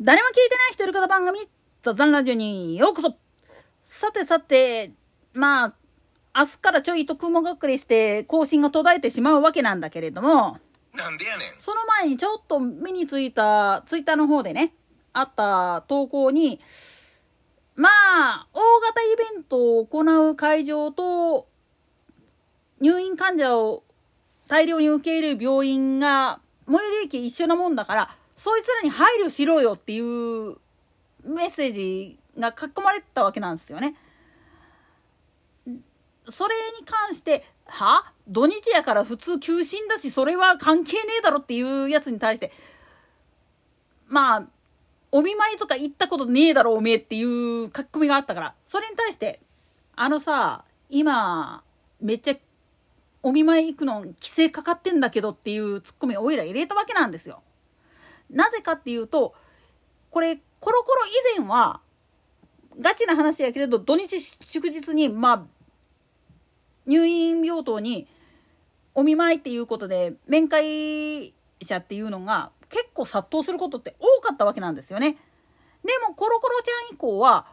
誰も聞いてない独り言番組ザ・ザンラジオにようこそ。さて、まあ明日からちょいと雲隠れして更新が途絶えてしまうわけなんだけれども、なんでやねん。その前にちょっと目についたツイッターの方でねあった投稿に、まあ大型イベントを行う会場と入院患者を大量に受け入れる病院が最寄り駅一緒なもんだからそいつらに配慮しろよっていうメッセージが書き込まれたわけなんですよね。それに関して土日やから普通休診だしそれは関係ねえだろっていうやつに対して、まあお見舞いとか行ったことねえだろおめえっていう書き込みがあったから、それに対して今めっちゃお見舞い行くの規制かかってんだけどっていうツッコミをおいら入れたわけなんですよ。なぜかっていうと、これコロコロ以前はガチな話やけれど土日祝日に入院病棟にお見舞いっていうことで面会者っていうのが結構殺到することって多かったわけなんですよね。でもコロコロちゃん以降は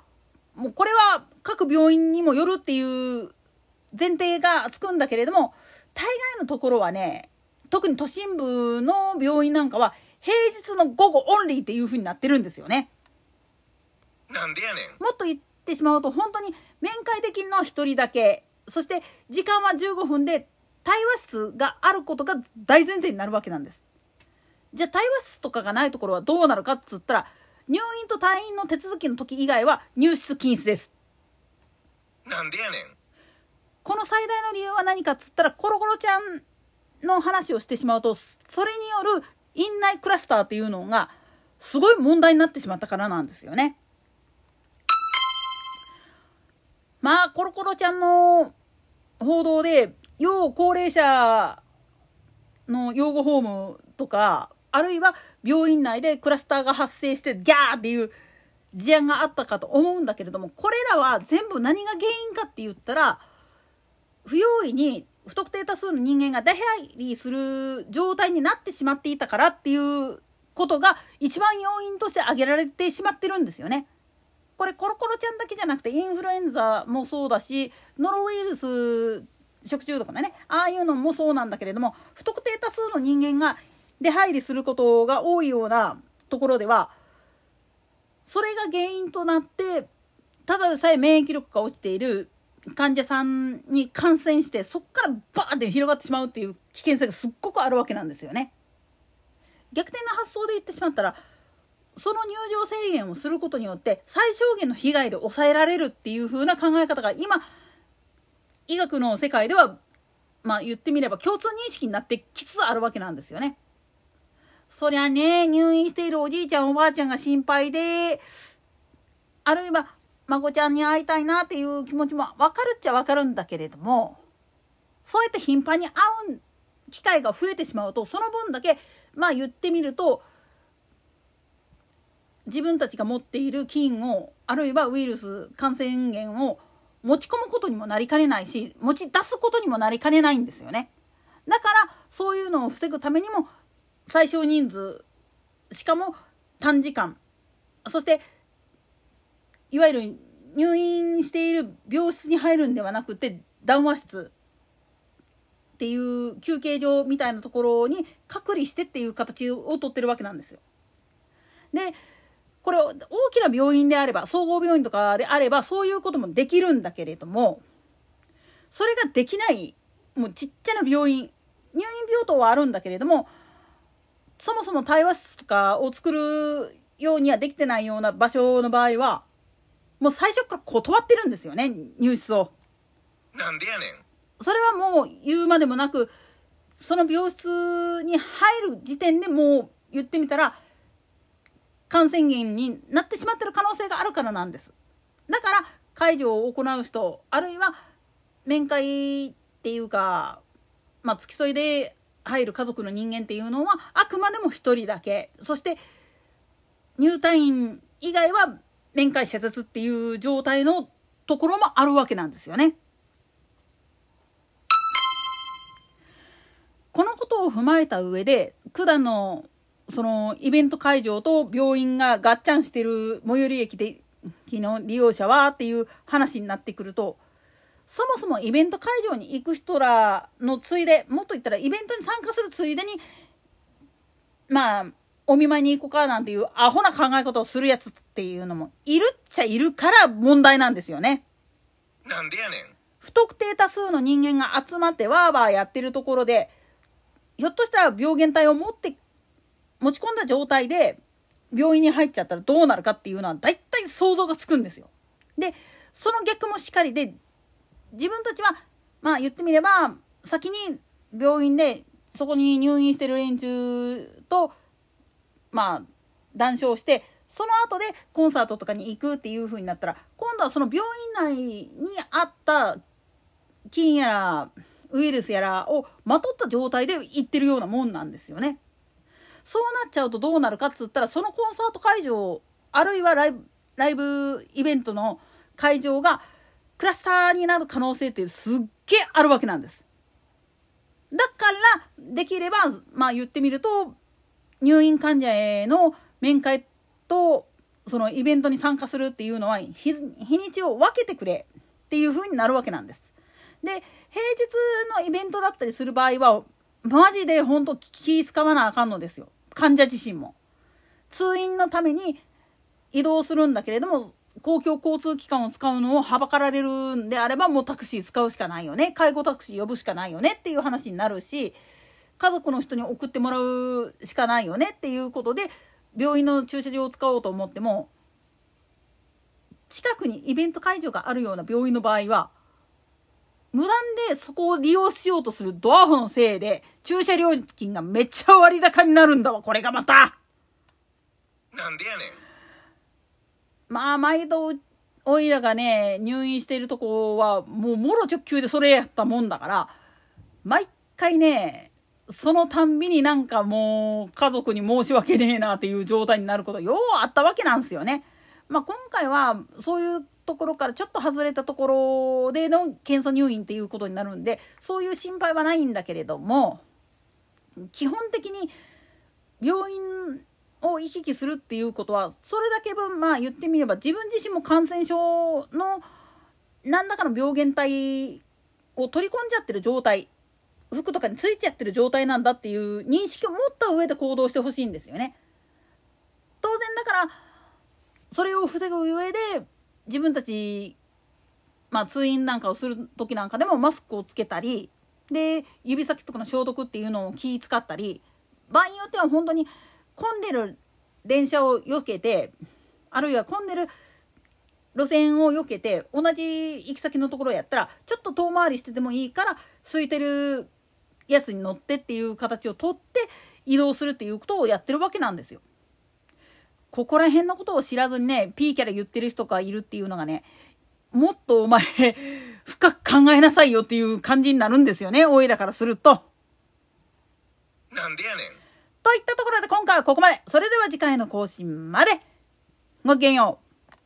もうこれは各病院にもよるっていう前提がつくんだけれども、大概のところはね、特に都心部の病院なんかは平日の午後オンリーっていう風になってるんですよね。なんでやねん。もっと言ってしまうと本当に面会できるのは一人だけ、そして時間は15分で対話室があることが大前提になるわけなんです。じゃあ対話室とかがないところはどうなるかっつったら、入院と退院の手続きの時以外は入室禁止です。なんでやねん。この最大の理由は何かっつったら、コロコロちゃんの話をしてしまうとそれによる院内クラスターっていうのがすごい問題になってしまったからなんですよね。まあコロコロちゃんの報道で要高齢者の養護ホームとか、あるいは病院内でクラスターが発生してギャーっていう事案があったかと思うんだけれども、これらは全部何が原因かって言ったら、不用意に不特定多数の人間が出入りする状態になってしまっていたからっていうことが一番要因として挙げられてしまってるんですよね。これコロコロちゃんだけじゃなくてインフルエンザもそうだし、ノロウイルス食中毒のね、ああいうのもそうなんだけれども、不特定多数の人間が出入りすることが多いようなところではそれが原因となって、ただでさえ免疫力が落ちている患者さんに感染してそこからバーって広がってしまうっていう危険性がすっごくあるわけなんですよね。逆転の発想で言ってしまったら、その入場制限をすることによって最小限の被害で抑えられるっていう風な考え方が今医学の世界では言ってみれば共通認識になってきつつあるわけなんですよね。そりゃね、入院しているおじいちゃんおばあちゃんが心配で、あるいは孫ちゃんに会いたいなっていう気持ちも分かるっちゃ分かるんだけれども、そうやって頻繁に会う機会が増えてしまうと、その分だけ言ってみると自分たちが持っている菌を、あるいはウイルス感染源を持ち込むことにもなりかねないし、持ち出すことにもなりかねないんですよね。だからそういうのを防ぐためにも最小人数、しかも短時間、そしていわゆる入院している病室に入るんではなくて談話室っていう休憩所みたいなところに隔離してっていう形をとってるわけなんですよ。でこれ大きな病院であれば、総合病院とかであればそういうこともできるんだけれども、それができない、もうちっちゃな病院、入院病棟はあるんだけれども、そもそも対話室とかを作るようにはできてないような場所の場合はもう最初から断ってるんですよね、入室を。なんでやねん。それはもう言うまでもなく、その病室に入る時点でもう言ってみたら感染源になってしまってる可能性があるからなんです。だから介助を行う人、あるいは面会っていうか、付き添いで入る家族の人間っていうのはあくまでも一人だけ、そして入退院以外は面会謝絶っていう状態のところもあるわけなんですよね。このことを踏まえた上で、管のそのイベント会場と病院がガッチャンしてる最寄り駅での利用者はっていう話になってくると、そもそもイベント会場に行く人らのついで、もっと言ったらイベントに参加するついでにお見舞いに行こうかなんていうアホな考え方をするやつっていうのもいるっちゃいるから問題なんですよね。なんでやねん。不特定多数の人間が集まってワーワーやってるところで、ひょっとしたら病原体を持ち込んだ状態で病院に入っちゃったらどうなるかっていうのはだいたい想像がつくんですよ。で、その逆もしかりで、自分たちは言ってみれば先に病院でそこに入院してる連中と談笑して、その後でコンサートとかに行くっていう風になったら、今度はその病院内にあった菌やらウイルスやらをまとった状態で行ってるようなもんなんですよね。そうなっちゃうとどうなるかっつったら、そのコンサート会場あるいはライブイベントの会場がクラスターになる可能性ってすっげえあるわけなんです。だからできれば言ってみると、入院患者への面会とそのイベントに参加するっていうのは 日にちを分けてくれっていう風になるわけなんです。で、平日のイベントだったりする場合はマジで本当気使わなあかんのですよ。患者自身も通院のために移動するんだけれども、公共交通機関を使うのをはばかられるんであれば、もうタクシー使うしかないよね、介護タクシー呼ぶしかないよねっていう話になるし、家族の人に送ってもらうしかないよねっていうことで、病院の駐車場を使おうと思っても、近くにイベント会場があるような病院の場合は無断でそこを利用しようとするドアホのせいで駐車料金がめっちゃ割高になるんだわ。これがまたなんでやねん。毎度おいらがね入院しているとこはもうもろ直球でそれやったもんだから、毎回ねそのたんびになんかもう家族に申し訳ねえなっていう状態になることようあったわけなんですよね。今回はそういうところからちょっと外れたところでの検査入院っていうことになるんで、そういう心配はないんだけれども、基本的に病院を行き来するっていうことはそれだけ分言ってみれば自分自身も感染症の何らかの病原体を取り込んじゃってる状態、服とかについちゃってる状態なんだっていう認識を持った上で行動してほしいんですよね。当然だからそれを防ぐ上で自分たち通院なんかをする時なんかでもマスクをつけたりで、指先とかの消毒っていうのを気遣ったり、場合によっては本当に混んでる電車を避けて、あるいは混んでる路線を避けて、同じ行き先のところやったらちょっと遠回りしててもいいから空いてるやつに乗ってっていう形をとって移動するっていうことをやってるわけなんですよ。ここら辺のことを知らずにね、ピーキャラ言ってる人がいるっていうのがね、もっとお前深く考えなさいよっていう感じになるんですよね、おいらからすると。なんでやねん。といったところで今回はここまで。それでは次回の更新まで。ごきげんよう。